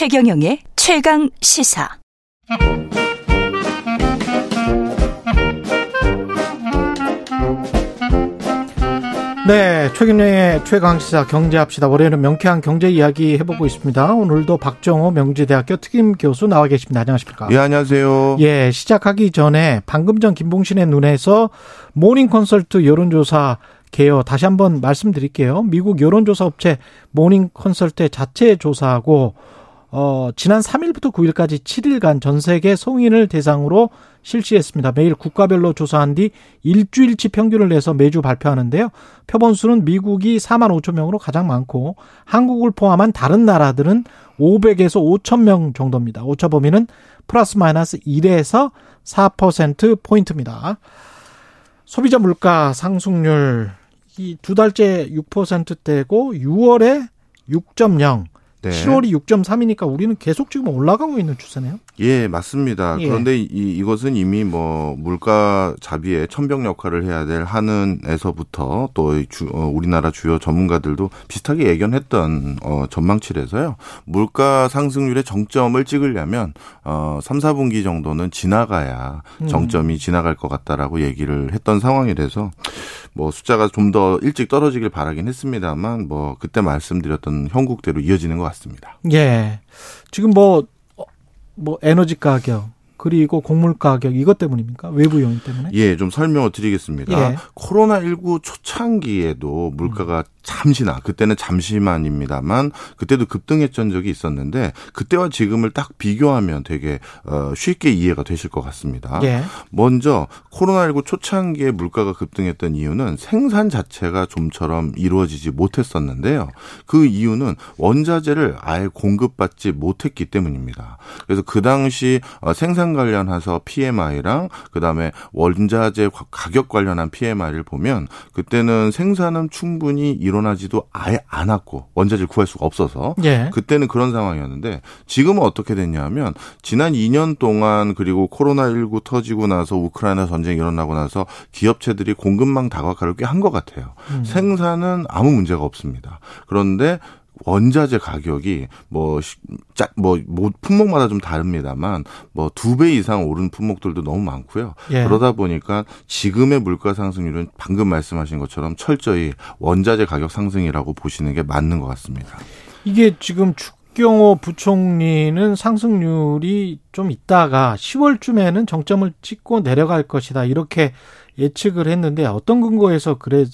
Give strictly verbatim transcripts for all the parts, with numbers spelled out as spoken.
최경영의 최강 시사. 네, 최경영의 최강시사 경제합시다. 월요일은 명쾌한 경제 이야기 해보고 있습니다. 오늘도 박정호 명지대학교 특임교수 나와 계십니다. 안녕하십니까? 예, 안녕하세요. 예, 시작하기 전에 방금 전 김봉신의 눈에서 모닝컨설트 여론조사 개요 다시 한번 말씀드릴게요. 미국 여론조사 업체 모닝컨설트의 자체 조사하고 어, 지난 삼 일부터 구 일까지 칠 일간 전 세계 성인을 대상으로 실시했습니다. 매일 국가별로 조사한 뒤 일주일치 평균을 내서 매주 발표하는데요. 표본수는 미국이 사만 오천 명으로 가장 많고 한국을 포함한 다른 나라들은 오백에서 오천 명 정도입니다. 오차 범위는 플러스 마이너스 일에서 사 퍼센트 포인트입니다. 소비자 물가 상승률 이 두 달째 육 퍼센트대고 유월에 육 점 영. 네. 칠월이 육 점 삼이니까 우리는 계속 지금 올라가고 있는 추세네요. 예, 맞습니다. 예. 그런데 이, 이것은 이미 뭐 물가 잡이의 천병 역할을 해야 될 한은에서부터 또 주, 어, 우리나라 주요 전문가들도 비슷하게 예견했던 어, 전망치에서요. 물가 상승률의 정점을 찍으려면 어, 삼, 사분기 정도는 지나가야 정점이 음. 지나갈 것 같다라고 얘기를 했던 상황이라서 뭐 숫자가 좀 더 일찍 떨어지길 바라긴 했습니다만 뭐 그때 말씀드렸던 형국대로 이어지는 것 같습니다. 예, 지금 뭐. 뭐 에너지 가격 그리고 곡물 가격 이것 때문입니까? 외부 요인 때문에? 예, 좀 설명을 드리겠습니다. 예. 코로나십구 초창기에도 물가가 음. 잠시나 그때는 잠시만입니다만 그때도 급등했던 적이 있었는데 그때와 지금을 딱 비교하면 되게 어, 쉽게 이해가 되실 것 같습니다. 예. 먼저 코로나십구 초창기에 물가가 급등했던 이유는 생산 자체가 좀처럼 이루어지지 못했었는데요. 그 이유는 원자재를 아예 공급받지 못했기 때문입니다. 그래서 그 당시 생산 관련해서 피엠아이랑 그다음에 원자재 가격 관련한 피엠아이를 보면 그때는 생산은 충분히 일어나지도 아예 않았고 원자재를 구할 수가 없어서 예. 그때는 그런 상황이었는데 지금은 어떻게 됐냐면 지난 이 년 동안 그리고 코로나십구 터지고 나서 우크라이나 전쟁이 일어나고 나서 기업체들이 공급망 다각화를 꽤 한 것 같아요. 음. 생산은 아무 문제가 없습니다. 그런데 원자재 가격이 뭐, 뭐, 뭐, 품목마다 좀 다릅니다만, 뭐, 두 배 이상 오른 품목들도 너무 많고요. 예. 그러다 보니까 지금의 물가 상승률은 방금 말씀하신 것처럼 철저히 원자재 가격 상승이라고 보시는 게 맞는 것 같습니다. 이게 지금 추경호 부총리는 상승률이 좀 있다가 시월쯤에는 정점을 찍고 내려갈 것이다. 이렇게 예측을 했는데 어떤 근거에서 그랬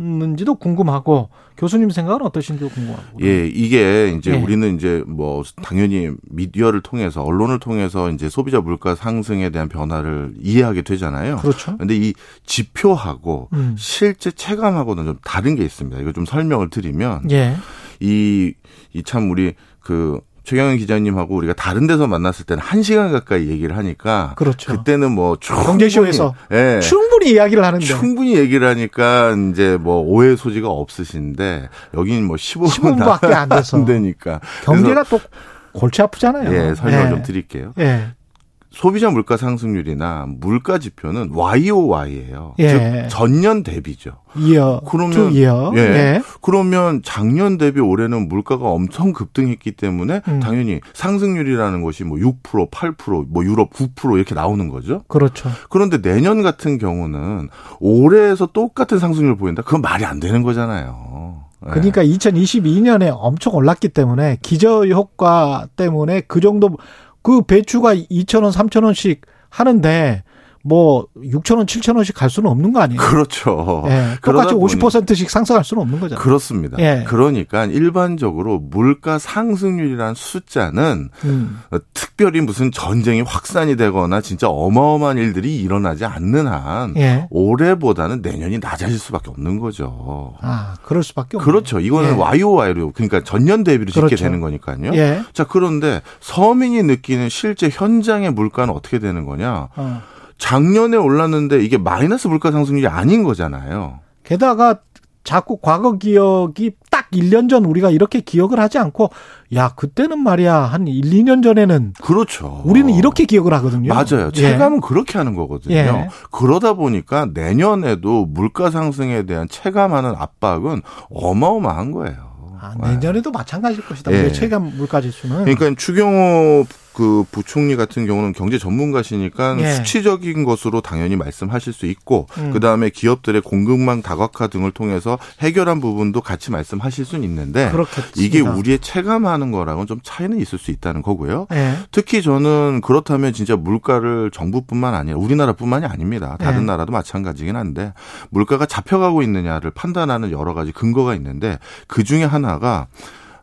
는지도 궁금하고 교수님 생각은 어떠신지도 궁금하고. 예, 이게 이제 예. 우리는 이제 뭐 당연히 미디어를 통해서 언론을 통해서 이제 소비자 물가 상승에 대한 변화를 이해하게 되잖아요. 그렇죠. 그런데 이 지표하고 음. 실제 체감하고는 좀 다른 게 있습니다. 이거 좀 설명을 드리면 예. 이, 이 참 우리 그 최경영 기자님하고 우리가 다른 데서 만났을 때는 한 시간 가까이 얘기를 하니까 그렇죠. 그때는 뭐 경제쇼에서 예, 충분히 이야기를 하는데 충분히 얘기를 하니까 이제 뭐 오해 소지가 없으신데 여기는 뭐 십오 분밖에 안 돼서 안 되니까 경제가 또 골치 아프잖아요. 예, 설명 예. 좀 드릴게요. 예. 소비자 물가 상승률이나 물가 지표는 와이오와이예요. 예. 즉 전년 대비죠. 이어, 그러면 이어. 예. 예. 그러면 작년 대비 올해는 물가가 엄청 급등했기 때문에 음. 당연히 상승률이라는 것이 뭐 육 퍼센트, 팔 퍼센트, 뭐 유럽 구 퍼센트 이렇게 나오는 거죠. 그렇죠. 그런데 내년 같은 경우는 올해에서 똑같은 상승률 보인다. 그건 말이 안 되는 거잖아요. 그러니까 예. 이천이십이 년에 엄청 올랐기 때문에 기저 효과 때문에 그 정도 그 배추가 이천 원, 삼천 원씩 하는데 뭐 육천 원, 칠천 원씩 갈 수는 없는 거 아니에요? 그렇죠. 예, 똑같이 오십 퍼센트씩 상승할 수는 없는 거잖아요. 그렇습니다. 예. 그러니까 일반적으로 물가 상승률이라는 숫자는 음. 특별히 무슨 전쟁이 확산이 되거나 진짜 어마어마한 일들이 일어나지 않는 한 예. 올해보다는 내년이 낮아질 수밖에 없는 거죠. 아, 그럴 수밖에 없네요. 그렇죠. 이거는 예. 와이오와이로 그러니까 전년 대비로 짓게 그렇죠. 되는 거니까요. 예. 자, 그런데 서민이 느끼는 실제 현장의 물가는 어떻게 되는 거냐? 어. 작년에 올랐는데 이게 마이너스 물가 상승률이 아닌 거잖아요. 게다가 자꾸 과거 기억이 딱 일 년 전 우리가 이렇게 기억을 하지 않고 야 그때는 말이야 한 일, 이 년 전에는 그렇죠. 우리는 이렇게 기억을 하거든요. 맞아요. 체감은 예. 그렇게 하는 거거든요. 예. 그러다 보니까 내년에도 물가 상승에 대한 체감하는 압박은 어마어마한 거예요. 아, 내년에도 네. 마찬가지일 것이다. 네. 우리의 체감 물가지수는. 그러니까 추경호 그 부총리 같은 경우는 경제 전문가시니까 네. 수치적인 것으로 당연히 말씀하실 수 있고 음. 그다음에 기업들의 공급망 다각화 등을 통해서 해결한 부분도 같이 말씀하실 수는 있는데 그렇겠습니다. 이게 우리의 체감하는 거랑은 좀 차이는 있을 수 있다는 거고요. 네. 특히 저는 그렇다면 진짜 물가를 정부뿐만 아니라 우리나라뿐만이 아닙니다. 다른 네. 나라도 마찬가지긴 한데 물가가 잡혀가고 있느냐를 판단하는 여러 가지 근거가 있는데 그중에 하나가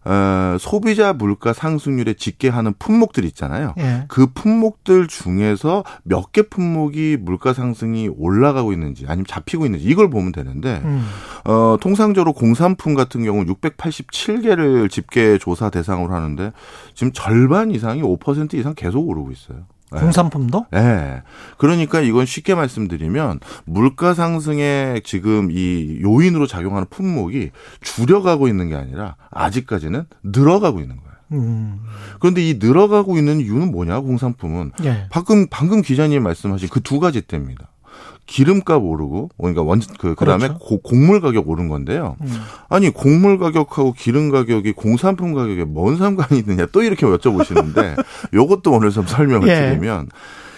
어, 소비자 물가 상승률에 집계하는 품목들 있잖아요. 예. 그 품목들 중에서 몇 개 품목이 물가 상승이 올라가고 있는지 아니면 잡히고 있는지 이걸 보면 되는데 음. 어, 통상적으로 공산품 같은 경우는 육백팔십칠 개를 집계 조사 대상으로 하는데 지금 절반 이상이 오 퍼센트 이상 계속 오르고 있어요. 네. 공산품도? 네. 그러니까 이건 쉽게 말씀드리면 물가 상승에 지금 이 요인으로 작용하는 품목이 줄여가고 있는 게 아니라 아직까지는 늘어가고 있는 거예요. 음. 그런데 이 늘어가고 있는 이유는 뭐냐? 공산품은 예. 방금 방금 기자님 말씀하신 그 두 가지 때문입니다. 기름값 오르고, 그러니까 원, 그, 그 다음에 그렇죠. 곡물 가격 오른 건데요. 음. 아니, 곡물 가격하고 기름 가격이 공산품 가격에 뭔 상관이 있느냐 또 이렇게 여쭤보시는데 이것도 오늘 좀 설명을 예. 드리면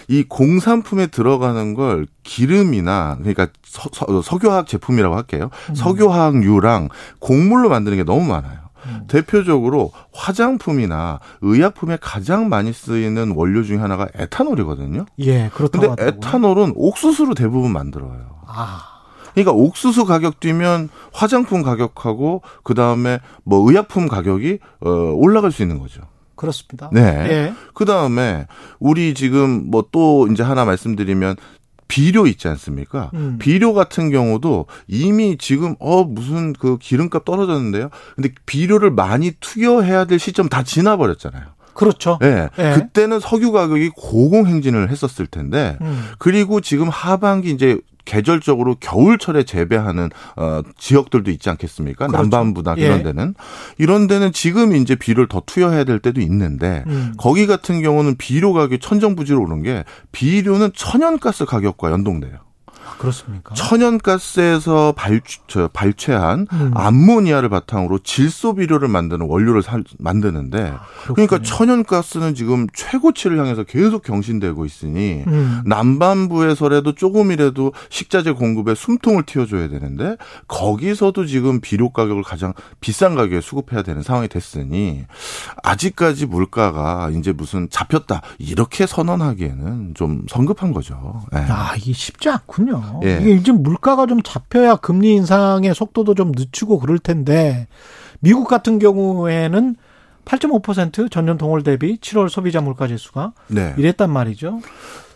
이 공산품에 들어가는 걸 기름이나 그러니까 서, 서, 석유화학 제품이라고 할게요. 음. 석유화학류랑 곡물로 만드는 게 너무 많아요. 음. 대표적으로 화장품이나 의약품에 가장 많이 쓰이는 원료 중에 하나가 에탄올이거든요. 예, 그렇다고. 근데 에탄올은 옥수수로 대부분 만들어요. 아. 그러니까 옥수수 가격 뛰면 화장품 가격하고 그다음에 뭐 의약품 가격이 어, 올라갈 수 있는 거죠. 그렇습니다. 네. 예. 그다음에 우리 지금 뭐 또 이제 하나 말씀드리면 비료 있지 않습니까? 음. 비료 같은 경우도 이미 지금 어 무슨 그 기름값 떨어졌는데요. 근데 비료를 많이 투여해야 될 시점 다 지나버렸잖아요. 그렇죠. 예. 예. 그때는 석유 가격이 고공행진을 했었을 텐데 음. 그리고 지금 하반기 이제 계절적으로 겨울철에 재배하는 어, 지역들도 있지 않겠습니까? 그렇죠. 남반부나 이런 예. 데는. 이런 데는 지금 이제 비료를 더 투여해야 될 때도 있는데 음. 거기 같은 경우는 비료 가격이 천정부지로 오른 게 비료는 천연가스 가격과 연동돼요. 아, 그렇습니까? 천연가스에서 발주, 발췌한 음. 암모니아를 바탕으로 질소 비료를 만드는 원료를 사, 만드는데 아, 그러니까 천연가스는 지금 최고치를 향해서 계속 경신되고 있으니 음. 남반부에서라도 조금이라도 식자재 공급에 숨통을 틔워줘야 되는데 거기서도 지금 비료 가격을 가장 비싼 가격에 수급해야 되는 상황이 됐으니 아직까지 물가가 이제 무슨 잡혔다 이렇게 선언하기에는 좀 성급한 거죠. 네. 아, 이게 쉽지 않군요. 예. 이게 이제 물가가 좀 잡혀야 금리 인상의 속도도 좀 늦추고 그럴 텐데 미국 같은 경우에는 팔 점 오 퍼센트 전년 동월 대비 칠월 소비자 물가지수가 네. 이랬단 말이죠.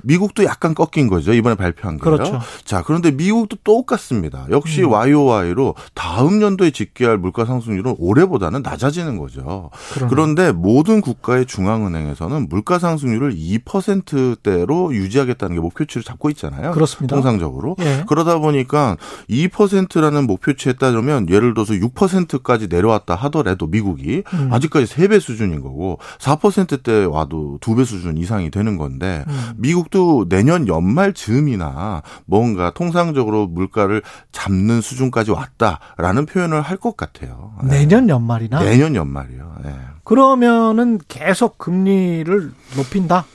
미국도 약간 꺾인 거죠. 이번에 발표한 거죠. 그렇죠. 자, 그런데 미국도 똑같습니다. 역시 음. 와이오와이로 다음 연도에 집계할 물가 상승률은 올해보다는 낮아지는 거죠. 그러네. 그런데 모든 국가의 중앙은행에서는 물가 상승률을 이 퍼센트대로 유지하겠다는 게 목표치를 잡고 있잖아요. 그렇습니다. 통상적으로. 예. 그러다 보니까 이 퍼센트라는 목표치에 따르면 예를 들어서 육 퍼센트까지 내려왔다 하더라도 미국이 음. 아직까지 세 배 수준인 거고 사 퍼센트대에 와도 두 배 수준 이상이 되는 건데 음. 미국 또 내년 연말 즈음이나 뭔가 통상적으로 물가를 잡는 수준까지 왔다라는 표현을 할 것 같아요. 내년 연말이나? 내년 연말이요. 네. 그러면은 계속 금리를 높인다?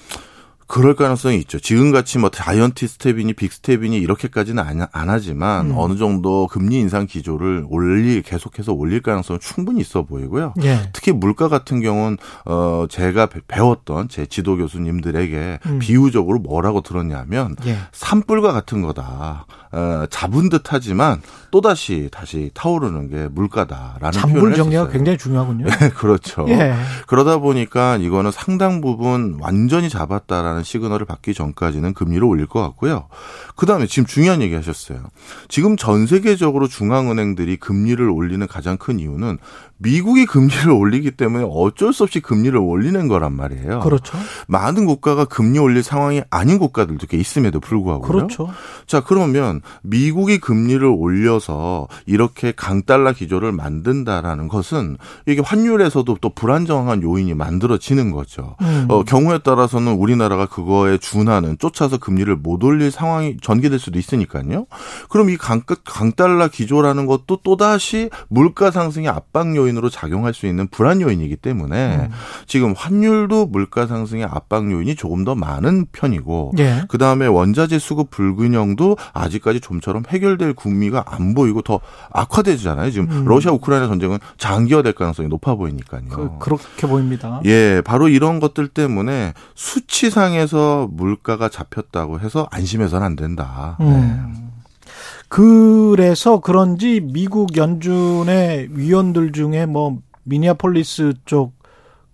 그럴 가능성이 있죠. 지금같이 뭐 자이언티 스텝이니 빅 스텝이니 이렇게까지는 안, 안 하지만 음. 어느 정도 금리 인상 기조를 올리 계속해서 올릴 가능성은 충분히 있어 보이고요. 예. 특히 물가 같은 경우는 어 제가 배웠던 제 지도 교수님들에게 음. 비유적으로 뭐라고 들었냐면 예. 산불과 같은 거다. 어, 잡은 듯하지만 또다시 다시 타오르는 게 물가다라는 표현을 했어요. 잔불 정리가 굉장히 중요하군요. 네, 그렇죠. 예. 그러다 보니까 이거는 상당 부분 완전히 잡았다라는 시그널을 받기 전까지는 금리를 올릴 것 같고요. 그다음에 지금 중요한 얘기 하셨어요. 지금 전 세계적으로 중앙은행들이 금리를 올리는 가장 큰 이유는 미국이 금리를 올리기 때문에 어쩔 수 없이 금리를 올리는 거란 말이에요. 그렇죠. 많은 국가가 금리 올릴 상황이 아닌 국가들도 꽤 있음에도 불구하고요. 그렇죠. 자, 그러면 미국이 금리를 올려서 이렇게 강달러 기조를 만든다라는 것은 이게 환율에서도 또 불안정한 요인이 만들어지는 거죠. 음. 어, 경우에 따라서는 우리나라가 그거에 준하는 쫓아서 금리를 못 올릴 상황이 전개될 수도 있으니까요. 그럼 이 강, 강달러 기조라는 것도 또다시 물가 상승의 압박 요인 요인으로 작용할 수 있는 불안 요인이기 때문에 음. 지금 환율도 물가 상승의 압박 요인이 조금 더 많은 편이고 예. 그다음에 원자재 수급 불균형도 아직까지 좀처럼 해결될 국미가 안 보이고 더 악화되잖아요. 지금 음. 러시아 우크라이나 전쟁은 장기화될 가능성이 높아 보이니까요. 그, 그렇게 보입니다. 예, 바로 이런 것들 때문에 수치상에서 물가가 잡혔다고 해서 안심해서는 안 된다. 음. 네. 그래서 그런지 미국 연준의 위원들 중에 뭐 미니애폴리스 쪽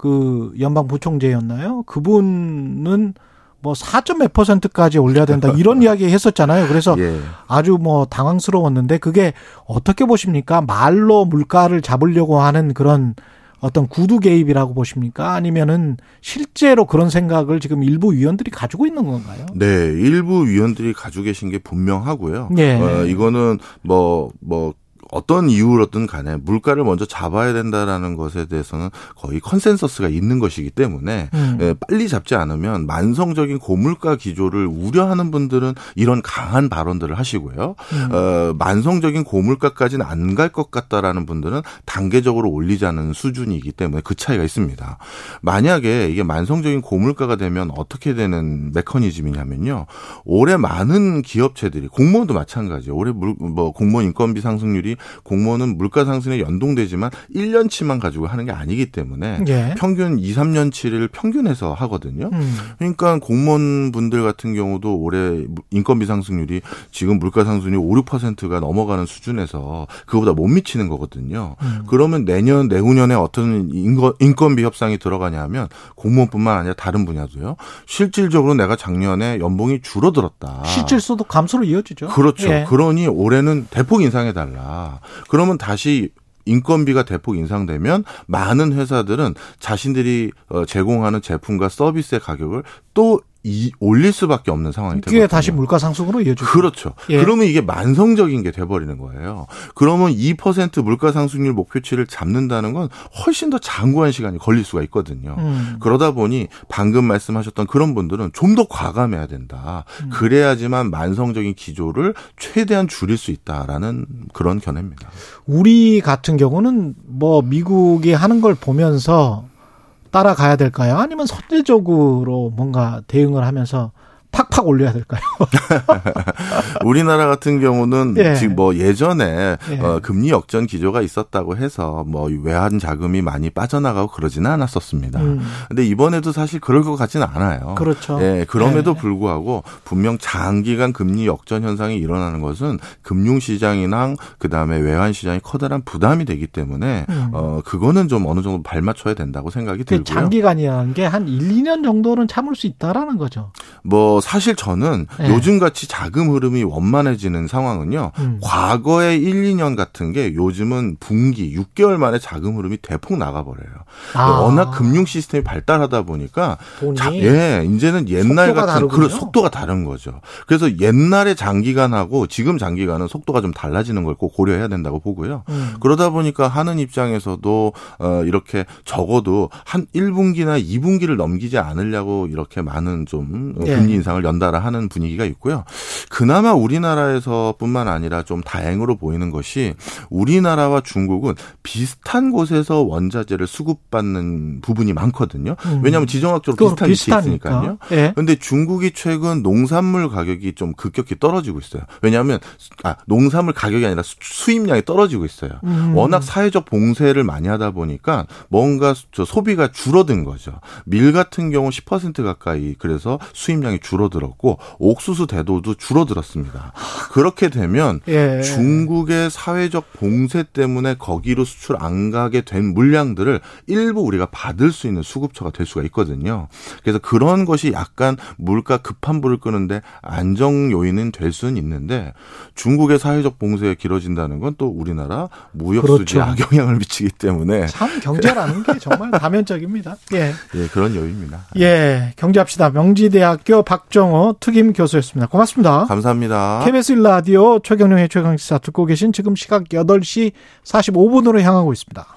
그 연방 부총재였나요? 그분은 뭐 사 점 몇 퍼센트까지 올려야 된다 이런 이야기 했었잖아요. 그래서 예. 아주 뭐 당황스러웠는데 그게 어떻게 보십니까? 말로 물가를 잡으려고 하는 그런 어떤 구두 개입이라고 보십니까? 아니면은 실제로 그런 생각을 지금 일부 위원들이 가지고 있는 건가요? 네, 일부 위원들이 가지고 계신 게 분명하고요. 예. 어, 이거는 뭐, 뭐, 어떤 이유로든 간에 물가를 먼저 잡아야 된다라는 것에 대해서는 거의 컨센서스가 있는 것이기 때문에 음. 빨리 잡지 않으면 만성적인 고물가 기조를 우려하는 분들은 이런 강한 발언들을 하시고요. 음. 어, 만성적인 고물가까지는 안 갈 것 같다라는 분들은 단계적으로 올리자는 수준이기 때문에 그 차이가 있습니다. 만약에 이게 만성적인 고물가가 되면 어떻게 되는 메커니즘이냐면요. 올해 많은 기업체들이 공무원도 마찬가지예요. 올해 물, 뭐 공무원 인건비 상승률이 공무원은 물가 상승에 연동되지만 일 년치만 가지고 하는 게 아니기 때문에 예. 평균 이, 삼 년치를 평균해서 하거든요. 음. 그러니까 공무원분들 같은 경우도 올해 인건비 상승률이 지금 물가 상승률이 오, 육 퍼센트가 넘어가는 수준에서 그거보다 못 미치는 거거든요. 음. 그러면 내년, 내후년에 어떤 인거, 인건비 협상이 들어가냐 하면 공무원뿐만 아니라 다른 분야도요. 실질적으로 내가 작년에 연봉이 줄어들었다. 실질소득도 감소로 이어지죠. 그렇죠. 예. 그러니 올해는 대폭 인상해달라. 그러면 다시 인건비가 대폭 인상되면 많은 회사들은 자신들이 제공하는 제품과 서비스의 가격을 또 이, 올릴 수밖에 없는 상황이 되거든요. 그게 다시 물가 상승으로 이어지죠. 그렇죠. 예. 그러면 이게 만성적인 게 돼버리는 거예요. 그러면 이 퍼센트 물가 상승률 목표치를 잡는다는 건 훨씬 더 장구한 시간이 걸릴 수가 있거든요. 음. 그러다 보니 방금 말씀하셨던 그런 분들은 좀 더 과감해야 된다. 음. 그래야지만 만성적인 기조를 최대한 줄일 수 있다라는 그런 견해입니다. 우리 같은 경우는 뭐 미국이 하는 걸 보면서 따라가야 될까요? 아니면 선제적으로 뭔가 대응을 하면서 팍팍 올려야 될까요? 우리나라 같은 경우는 예. 지금 뭐 예전에 예. 어, 금리 역전 기조가 있었다고 해서 뭐 외환 자금이 많이 빠져나가고 그러지는 않았었습니다. 그런데 음. 이번에도 사실 그럴 것 같지는 않아요. 그렇죠. 예, 그럼에도 예. 불구하고 분명 장기간 금리 역전 현상이 일어나는 것은 금융시장이나 그다음에 외환시장이 커다란 부담이 되기 때문에 음. 어, 그거는 좀 어느 정도 발맞춰야 된다고 생각이 들고요. 장기간이라는 게 한 일, 이 년 정도는 참을 수 있다라는 거죠. 뭐 사실 저는 네. 요즘같이 자금 흐름이 원만해지는 상황은요. 음. 과거의 일, 이 년 같은 게 요즘은 분기, 육 개월 만에 자금 흐름이 대폭 나가버려요. 아. 워낙 금융 시스템이 발달하다 보니까 자, 예, 이제는 옛날 속도가 같은 그런 속도가 다른 거죠. 그래서 옛날의 장기간하고 지금 장기간은 속도가 좀 달라지는 걸 꼭 고려해야 된다고 보고요. 음. 그러다 보니까 하는 입장에서도 어, 이렇게 적어도 한 일 분기나 이 분기를 넘기지 않으려고 이렇게 많은 좀 네. 금리 인상 을 연달아 하는 분위기가 있고요. 그나마 우리나라에서뿐만 아니라 좀 다행으로 보이는 것이 우리나라와 중국은 비슷한 곳에서 원자재를 수급받는 부분이 많거든요. 음. 왜냐하면 지정학적으로 비슷한 위치에 있으니까요. 그런데 예. 중국이 최근 농산물 가격이 좀 급격히 떨어지고 있어요. 왜냐하면 아, 농산물 가격이 아니라 수, 수입량이 떨어지고 있어요. 음. 워낙 사회적 봉쇄를 많이 하다 보니까 뭔가 저 소비가 줄어든 거죠. 밀 같은 경우 십 퍼센트 가까이 그래서 수입량이 줄어든 줄어들었고 옥수수 대도도 줄어들었습니다. 그렇게 되면 예. 중국의 사회적 봉쇄 때문에 거기로 수출 안 가게 된 물량들을 일부 우리가 받을 수 있는 수급처가 될 수가 있거든요. 그래서 그런 것이 약간 물가 급한 불을 끄는데 안정 요인은 될 수는 있는데 중국의 사회적 봉쇄가 길어진다는 건 또 우리나라 무역 수지에 그렇죠. 악영향을 미치기 때문에 참 경제라는 게 정말 다면적입니다. 예, 예 그런 요인입니다. 예, 경제합시다. 명지대학교 박 박정호 특임 교수였습니다. 고맙습니다. 감사합니다. 케이비에스 일 라디오 최경영의 최강시사 듣고 계신 지금 시각 여덟 시 사십오 분으로 향하고 있습니다.